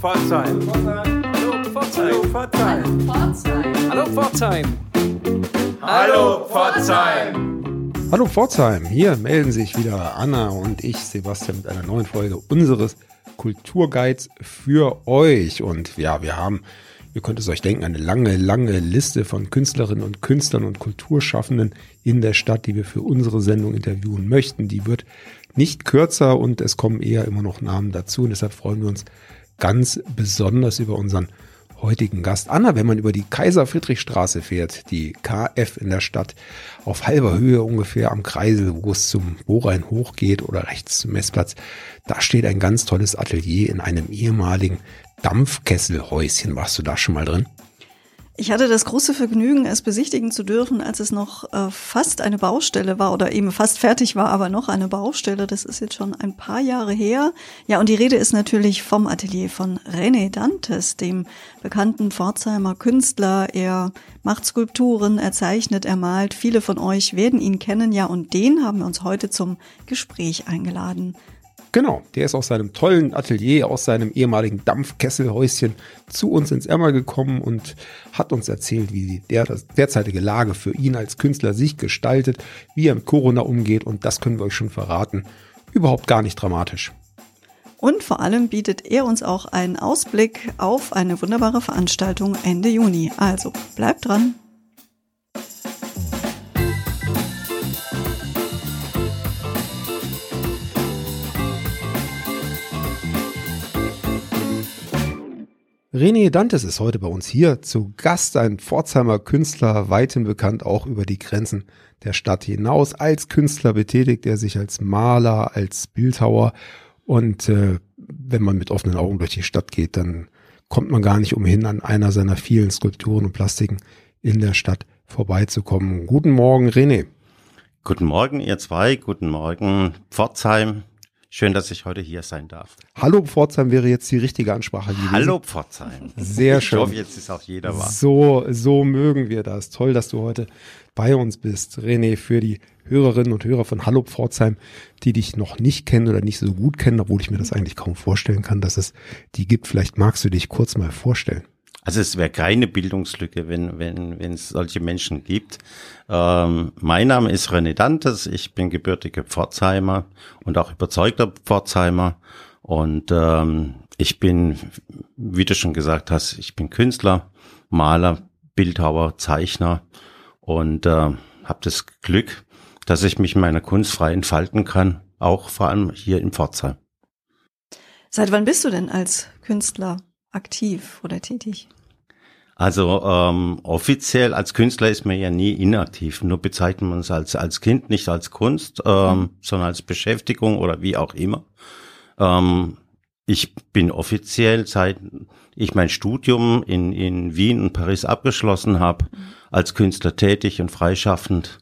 Pforzheim. Hallo Pforzheim. Hallo Pforzheim. Hallo Pforzheim. Hallo Pforzheim. Hier melden sich wieder Anna und ich, Sebastian, mit einer neuen Folge unseres Kulturguides für euch. Und ja, wir haben, ihr könnt es euch denken, eine lange, lange Liste von Künstlerinnen und Künstlern und Kulturschaffenden in der Stadt, die wir für unsere Sendung interviewen möchten. Die wird nicht kürzer und es kommen eher immer noch Namen dazu. Und deshalb freuen wir uns ganz besonders über unseren heutigen Gast. Anna, wenn man über die Kaiser-Friedrich-Straße fährt, die KF in der Stadt, auf halber Höhe ungefähr am Kreisel, wo es zum Bohrhein hochgeht oder rechts zum Messplatz, da steht ein ganz tolles Atelier in einem ehemaligen Dampfkesselhäuschen. Warst du da schon mal drin? Ich hatte das große Vergnügen, es besichtigen zu dürfen, als es noch fast eine Baustelle war oder eben fast fertig war, aber noch eine Baustelle. Das ist jetzt schon ein paar Jahre her. Ja, und die Rede ist natürlich vom Atelier von René Dantes, dem bekannten Pforzheimer Künstler. Er macht Skulpturen, er zeichnet, er malt. Viele von euch werden ihn kennen, ja, und den haben wir uns heute zum Gespräch eingeladen. Genau, der ist aus seinem tollen Atelier, aus seinem ehemaligen Dampfkesselhäuschen zu uns ins Emmer gekommen und hat uns erzählt, wie die derzeitige Lage für ihn als Künstler sich gestaltet, wie er mit Corona umgeht, und das können wir euch schon verraten, überhaupt gar nicht dramatisch. Und vor allem bietet er uns auch einen Ausblick auf eine wunderbare Veranstaltung Ende Juni. Also bleibt dran! René Dantes ist heute bei uns hier zu Gast, ein Pforzheimer Künstler, weithin bekannt auch über die Grenzen der Stadt hinaus. Als Künstler betätigt er sich als Maler, als Bildhauer, und wenn man mit offenen Augen durch die Stadt geht, dann kommt man gar nicht umhin, an einer seiner vielen Skulpturen und Plastiken in der Stadt vorbeizukommen. Guten Morgen, René. Guten Morgen, ihr zwei. Guten Morgen, Pforzheim. Schön, dass ich heute hier sein darf. Hallo Pforzheim wäre jetzt die richtige Ansprache gewesen. Hallo Pforzheim. Sehr schön. Ich hoffe, jetzt ist auch jeder wahr. So mögen wir das. Toll, dass du heute bei uns bist, René. Für die Hörerinnen und Hörer von Hallo Pforzheim, die dich noch nicht kennen oder nicht so gut kennen, obwohl ich mir das eigentlich kaum vorstellen kann, dass es die gibt. Vielleicht magst du dich kurz mal vorstellen. Also es wäre keine Bildungslücke, wenn es solche Menschen gibt. Mein Name ist René Dantes, ich bin gebürtiger Pforzheimer und auch überzeugter Pforzheimer. Und ich bin, wie du schon gesagt hast, ich bin Künstler, Maler, Bildhauer, Zeichner und habe das Glück, dass ich mich in meiner Kunst frei entfalten kann, auch vor allem hier in Pforzheim. Seit wann bist du denn als Künstler aktiv oder tätig? Also offiziell als Künstler ist man ja nie inaktiv, nur bezeichnet man es als Kind, nicht als Kunst, sondern als Beschäftigung oder wie auch immer. Ich bin offiziell, seit ich mein Studium in Wien und Paris abgeschlossen habe, als Künstler tätig und freischaffend.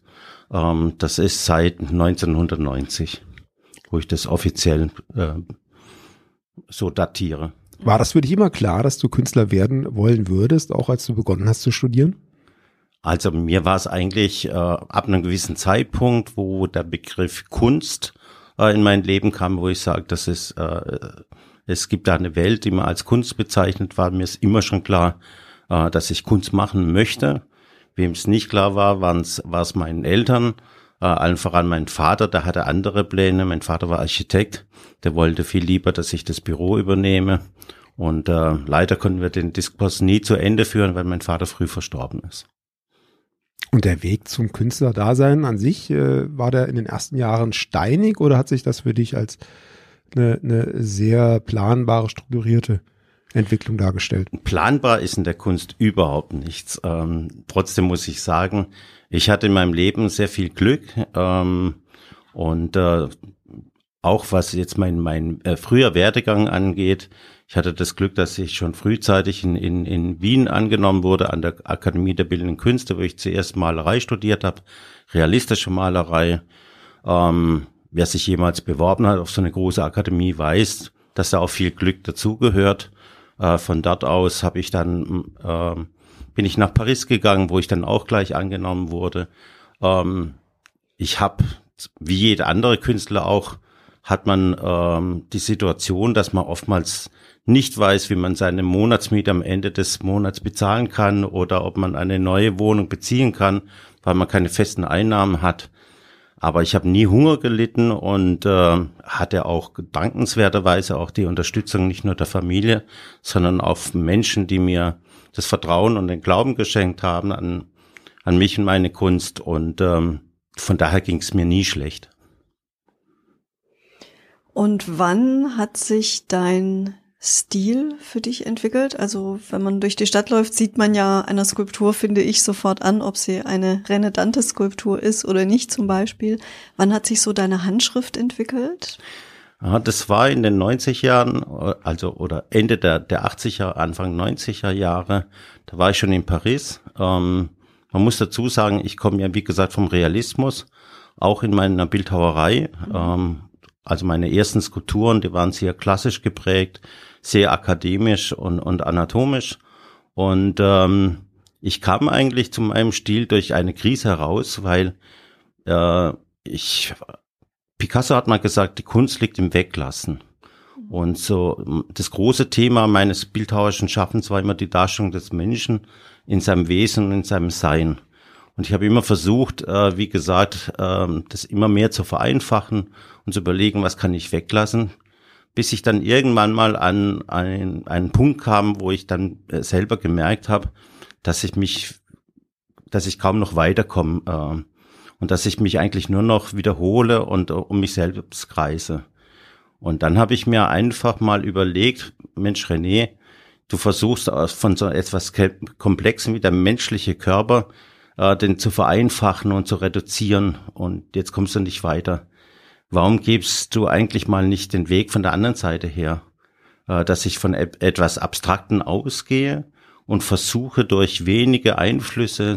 Das ist seit 1990, wo ich das offiziell so datiere. War das für dich immer klar, dass du Künstler werden wollen würdest, auch als du begonnen hast zu studieren? Also mir war es eigentlich ab einem gewissen Zeitpunkt, wo der Begriff Kunst in mein Leben kam, wo ich sage, das ist, es gibt da eine Welt, die man als Kunst bezeichnet, war mir es immer schon klar, dass ich Kunst machen möchte. Wem es nicht klar war, war es meinen Eltern. Allen voran mein Vater, der hatte andere Pläne. Mein Vater war Architekt, der wollte viel lieber, dass ich das Büro übernehme. Und leider konnten wir den Diskurs nie zu Ende führen, weil mein Vater früh verstorben ist. Und der Weg zum Künstlerdasein an sich, war der in den ersten Jahren steinig oder hat sich das für dich als eine sehr planbare, strukturierte Entwicklung dargestellt? Planbar ist in der Kunst überhaupt nichts. Trotzdem muss ich sagen, ich hatte in meinem Leben sehr viel Glück, und auch was jetzt mein früher Werdegang angeht, ich hatte das Glück, dass ich schon frühzeitig in Wien angenommen wurde an der Akademie der Bildenden Künste, wo ich zuerst Malerei studiert habe, realistische Malerei. Wer sich jemals beworben hat auf so eine große Akademie, weiß, dass da auch viel Glück dazugehört. Von dort aus habe ich dann bin ich nach Paris gegangen, wo ich dann auch gleich angenommen wurde. Ich habe, wie jeder andere Künstler auch, hat man die Situation, dass man oftmals nicht weiß, wie man seine Monatsmiete am Ende des Monats bezahlen kann oder ob man eine neue Wohnung beziehen kann, weil man keine festen Einnahmen hat. Aber ich habe nie Hunger gelitten und hatte auch dankenswerterweise auch die Unterstützung nicht nur der Familie, sondern auch Menschen, die mir das Vertrauen und den Glauben geschenkt haben an mich und meine Kunst. Und von daher ging es mir nie schlecht. Und wann hat sich dein Stil für dich entwickelt? Also wenn man durch die Stadt läuft, sieht man ja einer Skulptur, finde ich, sofort an, ob sie eine René Dantes Skulptur ist oder nicht zum Beispiel. Wann hat sich so deine Handschrift entwickelt? Ja, das war in den 90er Jahren, also oder Ende der 80er, Anfang 90er Jahre. Da war ich schon in Paris. Man muss dazu sagen, ich komme ja wie gesagt vom Realismus, auch in meiner Bildhauerei. Also meine ersten Skulpturen, die waren sehr klassisch geprägt, sehr akademisch und anatomisch. Und ich kam eigentlich zu meinem Stil durch eine Krise heraus, weil Picasso hat mal gesagt, die Kunst liegt im Weglassen. Und so das große Thema meines bildhauerischen Schaffens war immer die Darstellung des Menschen in seinem Wesen und in seinem Sein. Und ich habe immer versucht, wie gesagt, das immer mehr zu vereinfachen und zu überlegen, was kann ich weglassen, bis ich dann irgendwann mal an einen Punkt kam, wo ich dann selber gemerkt habe, dass ich kaum noch weiterkomme und dass ich mich eigentlich nur noch wiederhole und um mich selbst kreise. Und dann habe ich mir einfach mal überlegt, Mensch René, du versuchst von so etwas Komplexem wie der menschliche Körper den zu vereinfachen und zu reduzieren und jetzt kommst du nicht weiter. Warum gibst du eigentlich mal nicht den Weg von der anderen Seite her, dass ich von etwas Abstrakten ausgehe und versuche durch wenige Einflüsse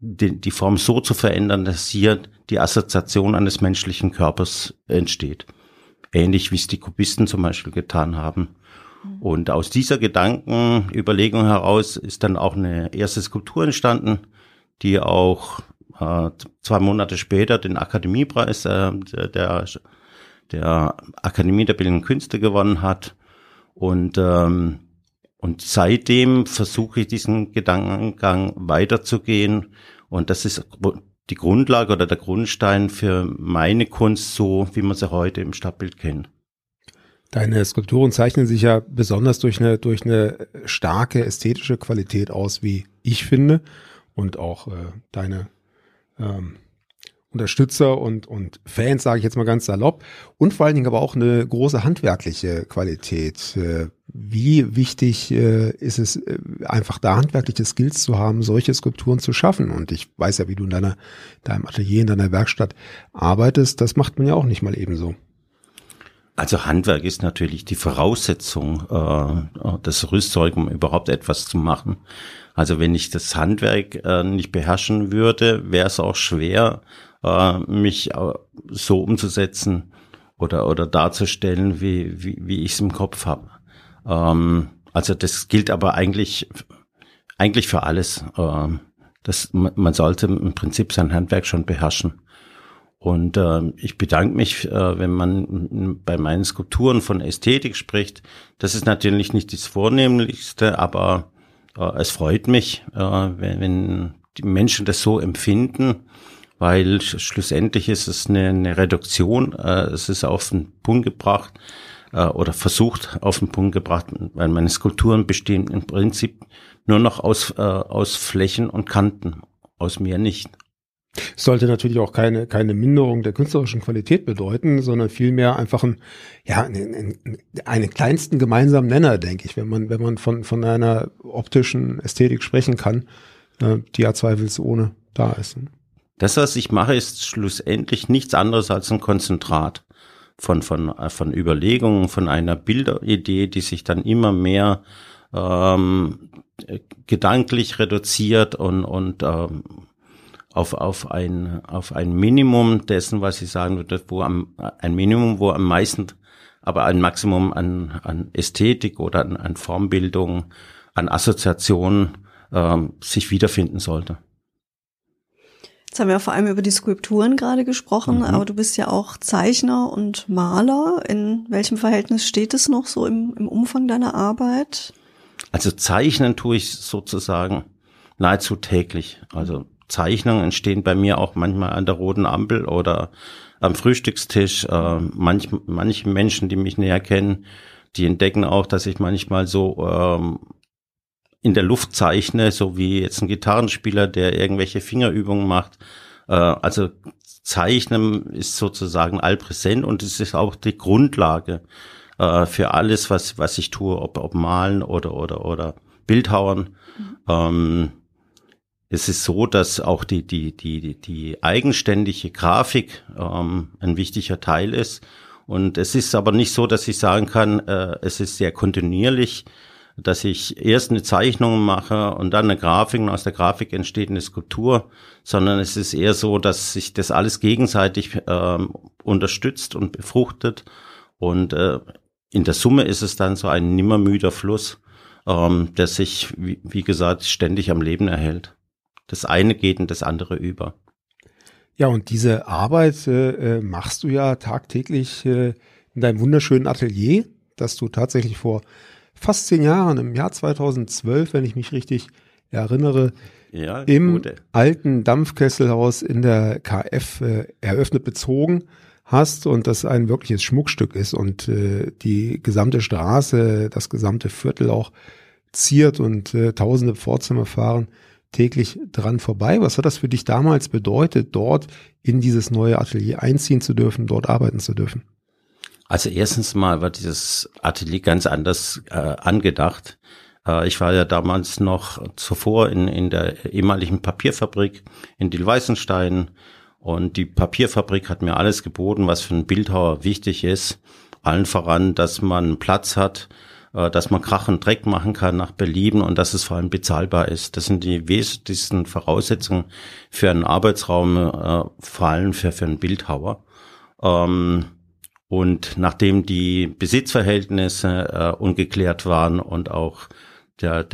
die Form so zu verändern, dass hier die Assoziation eines menschlichen Körpers entsteht. Ähnlich wie es die Kubisten zum Beispiel getan haben. Und aus dieser Gedankenüberlegung heraus ist dann auch eine erste Skulptur entstanden, die auch 2 Monate später den Akademiepreis der Akademie der Bildenden Künste gewonnen hat. Und seitdem versuche ich diesen Gedankengang weiterzugehen. Und das ist die Grundlage oder der Grundstein für meine Kunst, so wie man sie heute im Stadtbild kennt. Deine Skulpturen zeichnen sich ja besonders durch eine starke ästhetische Qualität aus, wie ich finde, und auch deine Unterstützer und Fans, sage ich jetzt mal ganz salopp, und vor allen Dingen aber auch eine große handwerkliche Qualität. Wie wichtig ist es, einfach da handwerkliche Skills zu haben, solche Skulpturen zu schaffen? Und ich weiß ja, wie du in deinem Atelier, in deiner Werkstatt arbeitest, das macht man ja auch nicht mal ebenso. Also Handwerk ist natürlich die Voraussetzung, das Rüstzeug, um überhaupt etwas zu machen. Also wenn ich das Handwerk nicht beherrschen würde, wäre es auch schwer, mich so umzusetzen oder darzustellen, wie ich es im Kopf habe. Also das gilt aber eigentlich für alles. Man sollte im Prinzip sein Handwerk schon beherrschen. Und ich bedanke mich, wenn man bei meinen Skulpturen von Ästhetik spricht. Das ist natürlich nicht das Vornehmlichste, aber es freut mich, wenn die Menschen das so empfinden, weil schlussendlich ist es eine Reduktion. Es ist auf den Punkt gebracht oder versucht auf den Punkt gebracht, weil meine Skulpturen bestehen im Prinzip nur noch aus Flächen und Kanten, aus mehr nicht. Es sollte natürlich auch keine Minderung der künstlerischen Qualität bedeuten, sondern vielmehr einfach einen kleinsten gemeinsamen Nenner, denke ich, wenn man von einer optischen Ästhetik sprechen kann, die ja zweifelsohne da ist. Das, was ich mache, ist schlussendlich nichts anderes als ein Konzentrat von Überlegungen, von einer Bilderidee, die sich dann immer mehr gedanklich reduziert und auf ein Minimum dessen, was ich sagen würde, ein meisten, aber ein Maximum an Ästhetik oder an Formbildung, an Assoziationen sich wiederfinden sollte. Jetzt haben wir ja vor allem über die Skulpturen gerade gesprochen, aber du bist ja auch Zeichner und Maler. In welchem Verhältnis steht es noch so im Umfang deiner Arbeit? Also zeichnen tue ich sozusagen nahezu täglich. Also Zeichnungen entstehen bei mir auch manchmal an der roten Ampel oder am Frühstückstisch. Manche Menschen, die mich näher kennen, die entdecken auch, dass ich manchmal so in der Luft zeichne, so wie jetzt ein Gitarrenspieler, der irgendwelche Fingerübungen macht. Also Zeichnen ist sozusagen allpräsent und es ist auch die Grundlage für alles, was ich tue, ob Malen oder Bildhauern. Es ist so, dass auch die eigenständige Grafik ein wichtiger Teil ist. Und es ist aber nicht so, dass ich sagen kann, es ist sehr kontinuierlich, dass ich erst eine Zeichnung mache und dann eine Grafik und aus der Grafik entsteht eine Skulptur, sondern es ist eher so, dass sich das alles gegenseitig unterstützt und befruchtet und in der Summe ist es dann so ein nimmermüder Fluss, der sich, wie gesagt, ständig am Leben erhält. Das eine geht in das andere über. Ja, und diese Arbeit machst du ja tagtäglich in deinem wunderschönen Atelier, das du tatsächlich vor fast 10 Jahren, im Jahr 2012, wenn ich mich richtig erinnere, ja, im alten Dampfkesselhaus in der KF eröffnet, bezogen hast und das ein wirkliches Schmuckstück ist und die gesamte Straße, das gesamte Viertel auch ziert und tausende Pforzheimer fahren täglich dran vorbei. Was hat das für dich damals bedeutet, dort in dieses neue Atelier einziehen zu dürfen, dort arbeiten zu dürfen? Also erstens mal war dieses Atelier ganz anders angedacht. Ich war ja damals noch zuvor in der ehemaligen Papierfabrik in Dill-Weißenstein und die Papierfabrik hat mir alles geboten, was für einen Bildhauer wichtig ist. Allen voran, dass man Platz hat, dass man Krach und Dreck machen kann nach Belieben und dass es vor allem bezahlbar ist. Das sind die wesentlichsten Voraussetzungen für einen Arbeitsraum, vor allem für einen Bildhauer. Und nachdem die Besitzverhältnisse ungeklärt waren und auch der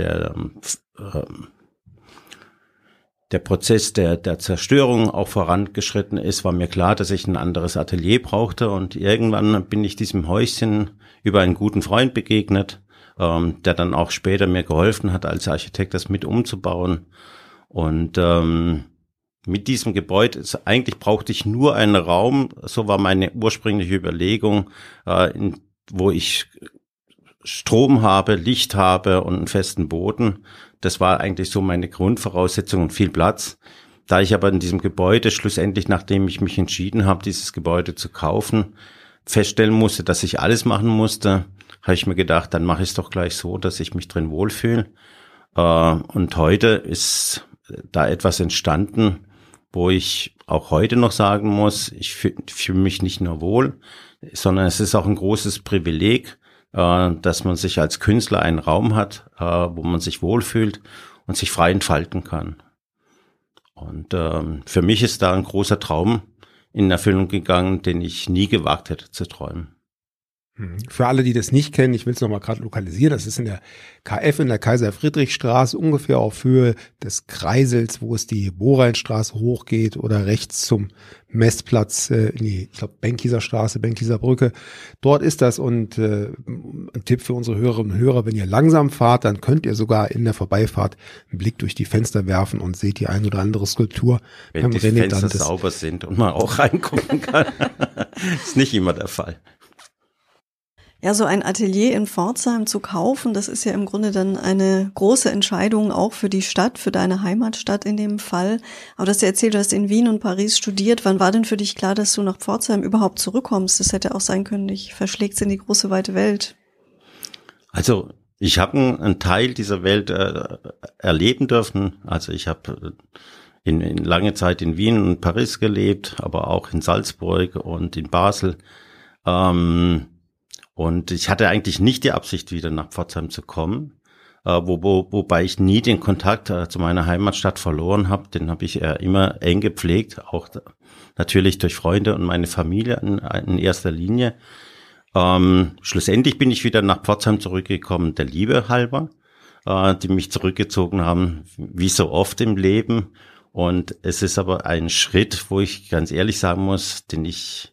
Prozess der Zerstörung auch vorangeschritten ist, war mir klar, dass ich ein anderes Atelier brauchte. Und irgendwann bin ich diesem Häuschen über einen guten Freund begegnet, der dann auch später mir geholfen hat, als Architekt das mit umzubauen. Und mit diesem Gebäude, eigentlich brauchte ich nur einen Raum, so war meine ursprüngliche Überlegung, wo ich Strom habe, Licht habe und einen festen Boden. Das war eigentlich so meine Grundvoraussetzung und viel Platz. Da ich aber in diesem Gebäude schlussendlich, nachdem ich mich entschieden habe, dieses Gebäude zu kaufen, feststellen musste, dass ich alles machen musste, habe ich mir gedacht, dann mache ich es doch gleich so, dass ich mich drin wohlfühle. Und heute ist da etwas entstanden, wo ich auch heute noch sagen muss, ich fühle mich nicht nur wohl, sondern es ist auch ein großes Privileg, dass man sich als Künstler einen Raum hat, wo man sich wohlfühlt und sich frei entfalten kann. Und für mich ist da ein großer Traum in Erfüllung gegangen, den ich nie gewagt hätte zu träumen. Für alle, die das nicht kennen, ich will es nochmal gerade lokalisieren, das ist in der KF, in der Kaiser-Friedrich-Straße, ungefähr auf Höhe des Kreisels, wo es die Boreinstraße hochgeht oder rechts zum Messplatz, ich glaube Benkiser Straße, Benkiser Brücke, dort ist das. Und ein Tipp für unsere Hörerinnen und Hörer, wenn ihr langsam fahrt, dann könnt ihr sogar in der Vorbeifahrt einen Blick durch die Fenster werfen und seht die ein oder andere Skulptur. Wenn die René Fenster Dantes sauber sind und man auch reingucken kann, ist nicht immer der Fall. Ja, so ein Atelier in Pforzheim zu kaufen, das ist ja im Grunde dann eine große Entscheidung auch für die Stadt, für deine Heimatstadt in dem Fall. Aber du hast ja erzählt, du hast in Wien und Paris studiert. Wann war denn für dich klar, dass du nach Pforzheim überhaupt zurückkommst? Das hätte auch sein können, dich verschlägst in die große, weite Welt. Also ich habe einen Teil dieser Welt erleben dürfen. Also ich habe in lange Zeit in Wien und Paris gelebt, aber auch in Salzburg und in Basel. Und ich hatte eigentlich nicht die Absicht, wieder nach Pforzheim zu kommen, wobei ich nie den Kontakt zu meiner Heimatstadt verloren habe. Den habe ich immer eng gepflegt, auch natürlich durch Freunde und meine Familie in erster Linie. Schlussendlich bin ich wieder nach Pforzheim zurückgekommen, der Liebe halber, die mich zurückgezogen haben, wie so oft im Leben. Und es ist aber ein Schritt, wo ich ganz ehrlich sagen muss, den ich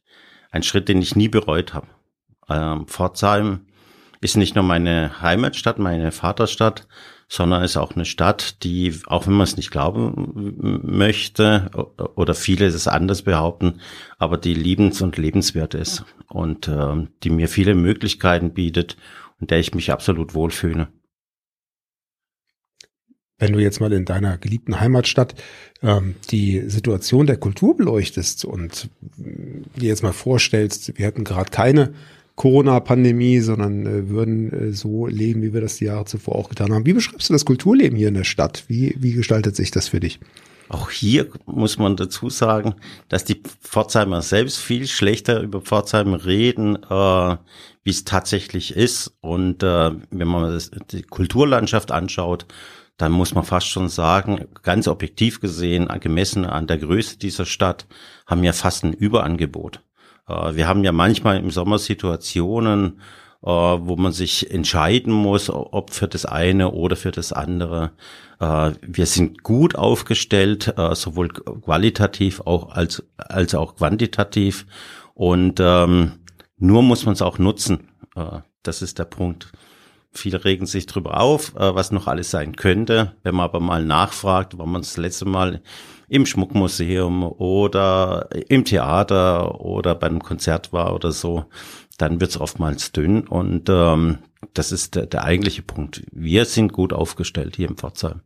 nie bereut habe. Pforzheim ist nicht nur meine Heimatstadt, meine Vaterstadt, sondern ist auch eine Stadt, die, auch wenn man es nicht glauben möchte oder viele es anders behaupten, aber die liebens- und lebenswert ist und die mir viele Möglichkeiten bietet und der ich mich absolut wohlfühle. Wenn du jetzt mal in deiner geliebten Heimatstadt die Situation der Kultur beleuchtest und dir jetzt mal vorstellst, wir hätten gerade keine Corona-Pandemie, sondern würden so leben, wie wir das die Jahre zuvor auch getan haben. Wie beschreibst du das Kulturleben hier in der Stadt? Wie gestaltet sich das für dich? Auch hier muss man dazu sagen, dass die Pforzheimer selbst viel schlechter über Pforzheim reden, wie es tatsächlich ist. Und wenn man die Kulturlandschaft anschaut, dann muss man fast schon sagen, ganz objektiv gesehen, gemessen an der Größe dieser Stadt, haben wir fast ein Überangebot. Wir haben ja manchmal im Sommer Situationen, wo man sich entscheiden muss, ob für das eine oder für das andere. Wir sind gut aufgestellt, sowohl qualitativ als auch quantitativ. Und nur muss man es auch nutzen. Das ist der Punkt. Viele regen sich drüber auf, was noch alles sein könnte. Wenn man aber mal nachfragt, war man das letzte Mal im Schmuckmuseum oder im Theater oder beim Konzert war oder so, dann wird's oftmals dünn. Und das ist der eigentliche Punkt. Wir sind gut aufgestellt hier in Pforzheim.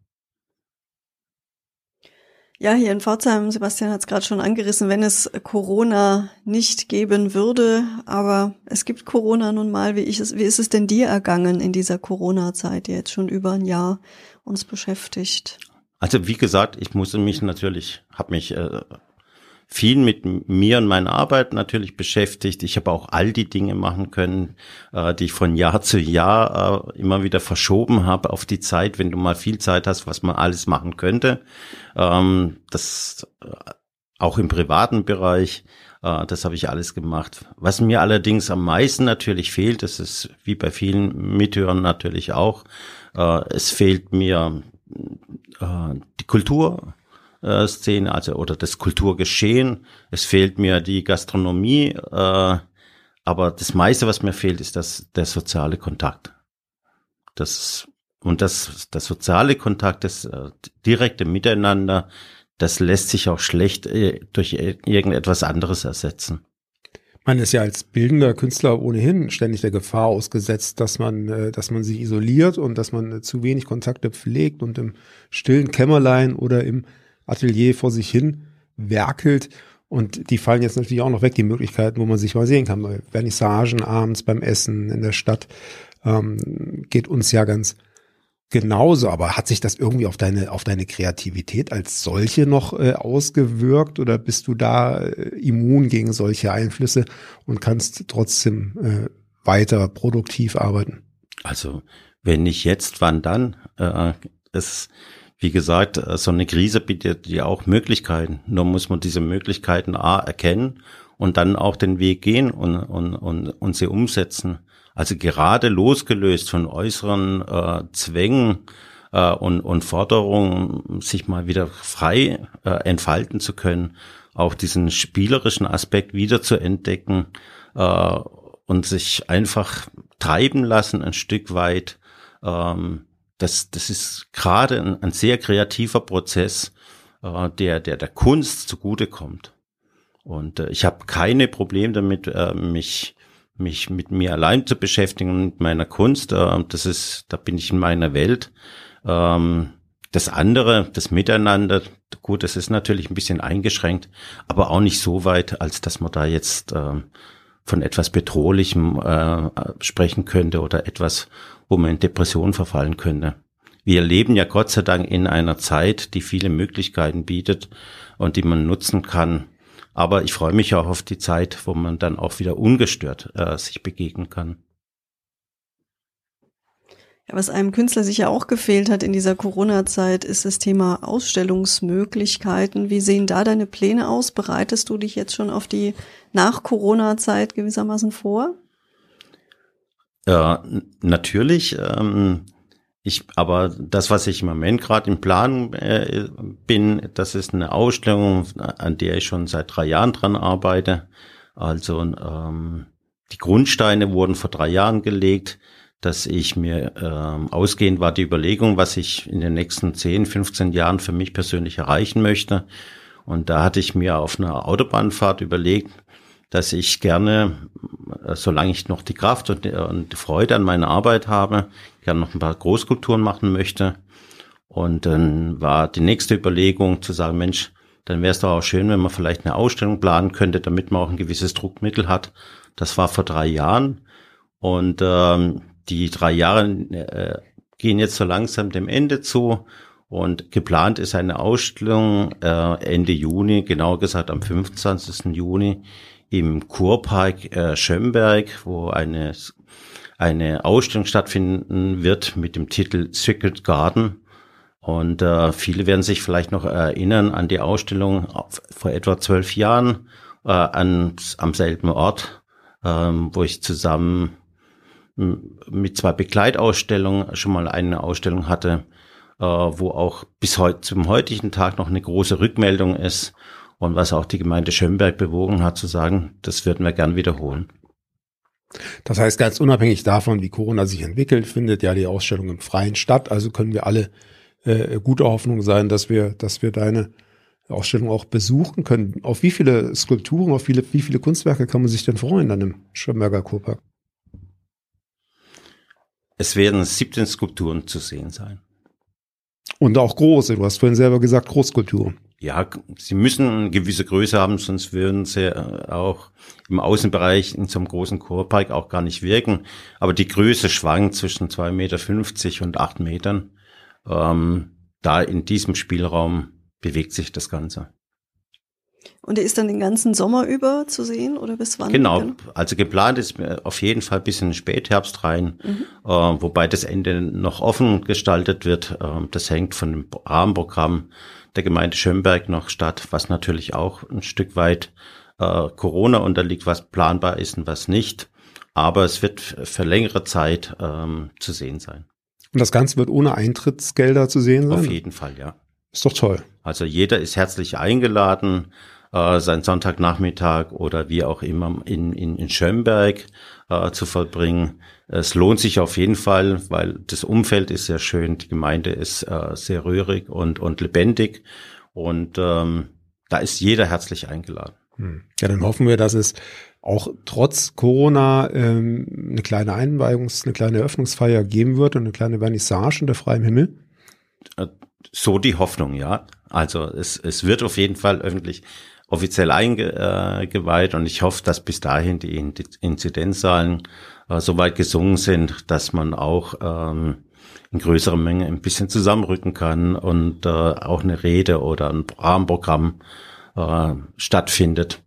Ja, hier in Pforzheim, Sebastian hat es gerade schon angerissen, wenn es Corona nicht geben würde, aber es gibt Corona nun mal. Wie ist es denn dir ergangen in dieser Corona-Zeit, die jetzt schon über ein Jahr uns beschäftigt? Also wie gesagt, ich musste mich natürlich, habe mich viel mit mir und meiner Arbeit natürlich beschäftigt. Ich habe auch all die Dinge machen können, die ich von Jahr zu Jahr immer wieder verschoben habe auf die Zeit, wenn du mal viel Zeit hast, was man alles machen könnte. Das auch im privaten Bereich, das habe ich alles gemacht. Was mir allerdings am meisten natürlich fehlt, das ist wie bei vielen Mithörern natürlich auch, es fehlt mir die Kulturszene, oder das Kulturgeschehen. Es fehlt mir die Gastronomie, aber das meiste, was mir fehlt, ist der soziale Kontakt. Der soziale Kontakt, das direkte Miteinander, das lässt sich auch schlecht durch irgendetwas anderes ersetzen. Man ist ja als bildender Künstler ohnehin ständig der Gefahr ausgesetzt, dass man sich isoliert und dass man zu wenig Kontakte pflegt und im stillen Kämmerlein oder im Atelier vor sich hin werkelt. Und die fallen jetzt natürlich auch noch weg, die Möglichkeiten, wo man sich mal sehen kann. Bei Vernissagen abends, beim Essen in der Stadt, geht uns ja ganz genauso. Aber hat sich das irgendwie auf deine Kreativität als solche noch ausgewirkt oder bist du da immun gegen solche Einflüsse und kannst trotzdem weiter produktiv arbeiten? Also wenn nicht jetzt, wann dann? Wie gesagt, so eine Krise bietet ja auch Möglichkeiten. Nur muss man diese Möglichkeiten erkennen und dann auch den Weg gehen und sie umsetzen. Also gerade losgelöst von äußeren Zwängen und Forderungen, sich mal wieder frei entfalten zu können, auch diesen spielerischen Aspekt wieder zu entdecken und sich einfach treiben lassen ein Stück weit. Das ist gerade ein sehr kreativer Prozess, der Kunst zugutekommt. Und ich habe keine Probleme damit, mich mit mir allein zu beschäftigen und mit meiner Kunst. Da bin ich in meiner Welt. Das andere, das Miteinander, gut, das ist natürlich ein bisschen eingeschränkt, aber auch nicht so weit, als dass man da jetzt von etwas Bedrohlichem sprechen könnte oder etwas, wo man in Depression verfallen könnte. Wir leben ja Gott sei Dank in einer Zeit, die viele Möglichkeiten bietet und die man nutzen kann. Aber ich freue mich auch auf die Zeit, wo man dann auch wieder ungestört sich begegnen kann. Ja, was einem Künstler sicher auch gefehlt hat in dieser Corona-Zeit, ist das Thema Ausstellungsmöglichkeiten. Wie sehen da deine Pläne aus? Bereitest du dich jetzt schon auf die Nach-Corona-Zeit gewissermaßen vor? Natürlich. Aber das, was ich im Moment gerade im Plan bin, das ist eine Ausstellung, an der ich schon seit 3 Jahren dran arbeite. Also die Grundsteine wurden vor 3 Jahren gelegt, dass ich mir ausgehend war die Überlegung, was ich in den nächsten 10, 15 Jahren für mich persönlich erreichen möchte. Und da hatte ich mir auf einer Autobahnfahrt überlegt, dass ich gerne, solange ich noch die Kraft und die Freude an meiner Arbeit habe, gerne noch ein paar Großskulpturen machen möchte. Und dann war die nächste Überlegung zu sagen, Mensch, dann wäre es doch auch schön, wenn man vielleicht eine Ausstellung planen könnte, damit man auch ein gewisses Druckmittel hat. Das war vor 3 Jahren. Und die 3 Jahre gehen jetzt so langsam dem Ende zu. Und geplant ist eine Ausstellung Ende Juni, genauer gesagt am 25. Juni, im Kurpark Schömberg, wo eine Ausstellung stattfinden wird mit dem Titel Circuit Garden. Und viele werden sich vielleicht noch erinnern an die Ausstellung vor etwa 12 Jahren am selben Ort, wo ich zusammen mit 2 Begleitausstellungen schon mal eine Ausstellung hatte, wo auch bis heute zum heutigen Tag noch eine große Rückmeldung ist. Und was auch die Gemeinde Schömberg bewogen hat, zu sagen, das würden wir gern wiederholen. Das heißt, ganz unabhängig davon, wie Corona sich entwickelt, findet ja die Ausstellung im Freien statt. Also können wir alle guter Hoffnung sein, dass wir deine Ausstellung auch besuchen können. Auf wie viele Skulpturen, wie viele Kunstwerke kann man sich denn freuen an dem Schömberger Kurpark? Es werden 17 Skulpturen zu sehen sein. Und auch große, du hast vorhin selber gesagt, Großskulpturen. Ja, sie müssen eine gewisse Größe haben, sonst würden sie auch im Außenbereich in so einem großen Kurpark auch gar nicht wirken. Aber die Größe schwankt zwischen 2,50 Meter und 8 Metern. Da in diesem Spielraum bewegt sich das Ganze. Und er ist dann den ganzen Sommer über zu sehen oder bis wann? Genau, also geplant ist auf jeden Fall bis in den Spätherbst rein, wobei das Ende noch offen gestaltet wird. Das hängt von dem Rahmenprogramm der Gemeinde Schömberg noch statt, was natürlich auch ein Stück weit Corona unterliegt, was planbar ist und was nicht. Aber es wird für längere Zeit zu sehen sein. Und das Ganze wird ohne Eintrittsgelder zu sehen sein? Auf jeden Fall, ja. Ist doch toll. Also jeder ist herzlich eingeladen, seinen Sonntagnachmittag oder wie auch immer in Schömberg zu verbringen. Es lohnt sich auf jeden Fall, weil das Umfeld ist sehr schön, die Gemeinde ist sehr rührig und lebendig und da ist jeder herzlich eingeladen. Ja, dann hoffen wir, dass es auch trotz Corona eine kleine eine kleine Eröffnungsfeier geben wird und eine kleine Vernissage unter freiem Himmel. So die Hoffnung, ja. Also es wird auf jeden Fall offiziell eingeweiht und ich hoffe, dass bis dahin die Inzidenzzahlen so weit gesunken sind, dass man auch in größerer Menge ein bisschen zusammenrücken kann und auch eine Rede oder ein Rahmenprogramm stattfindet.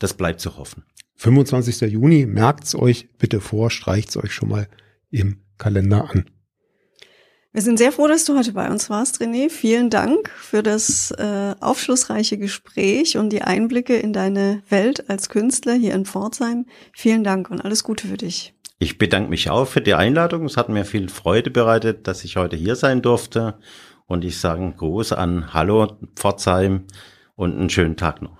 Das bleibt zu hoffen. 25. Juni, merkt's euch bitte vor, streicht's euch schon mal im Kalender an. Wir sind sehr froh, dass du heute bei uns warst, René. Vielen Dank für das aufschlussreiche Gespräch und die Einblicke in deine Welt als Künstler hier in Pforzheim. Vielen Dank und alles Gute für dich. Ich bedanke mich auch für die Einladung. Es hat mir viel Freude bereitet, dass ich heute hier sein durfte. Und ich sage einen Gruß an Hallo Pforzheim und einen schönen Tag noch.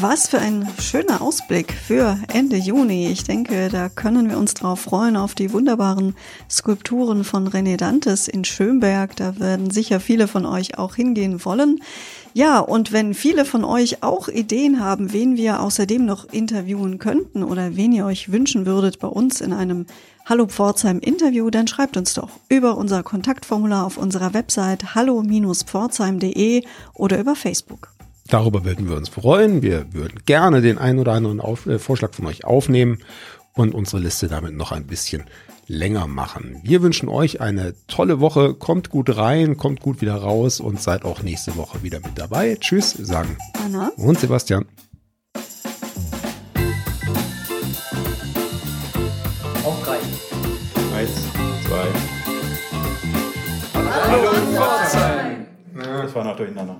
Was für ein schöner Ausblick für Ende Juni. Ich denke, da können wir uns drauf freuen, auf die wunderbaren Skulpturen von René Dantes in Schömberg. Da werden sicher viele von euch auch hingehen wollen. Ja, und wenn viele von euch auch Ideen haben, wen wir außerdem noch interviewen könnten oder wen ihr euch wünschen würdet bei uns in einem Hallo Pforzheim Interview, dann schreibt uns doch über unser Kontaktformular auf unserer Website hallo-pforzheim.de oder über Facebook. Darüber würden wir uns freuen. Wir würden gerne den einen oder anderen Vorschlag von euch aufnehmen und unsere Liste damit noch ein bisschen länger machen. Wir wünschen euch eine tolle Woche. Kommt gut rein, kommt gut wieder raus und seid auch nächste Woche wieder mit dabei. Tschüss, sagen Anna und Sebastian. Auf 3. 1, 2. Hallo Pforzheim. Das war noch durcheinander.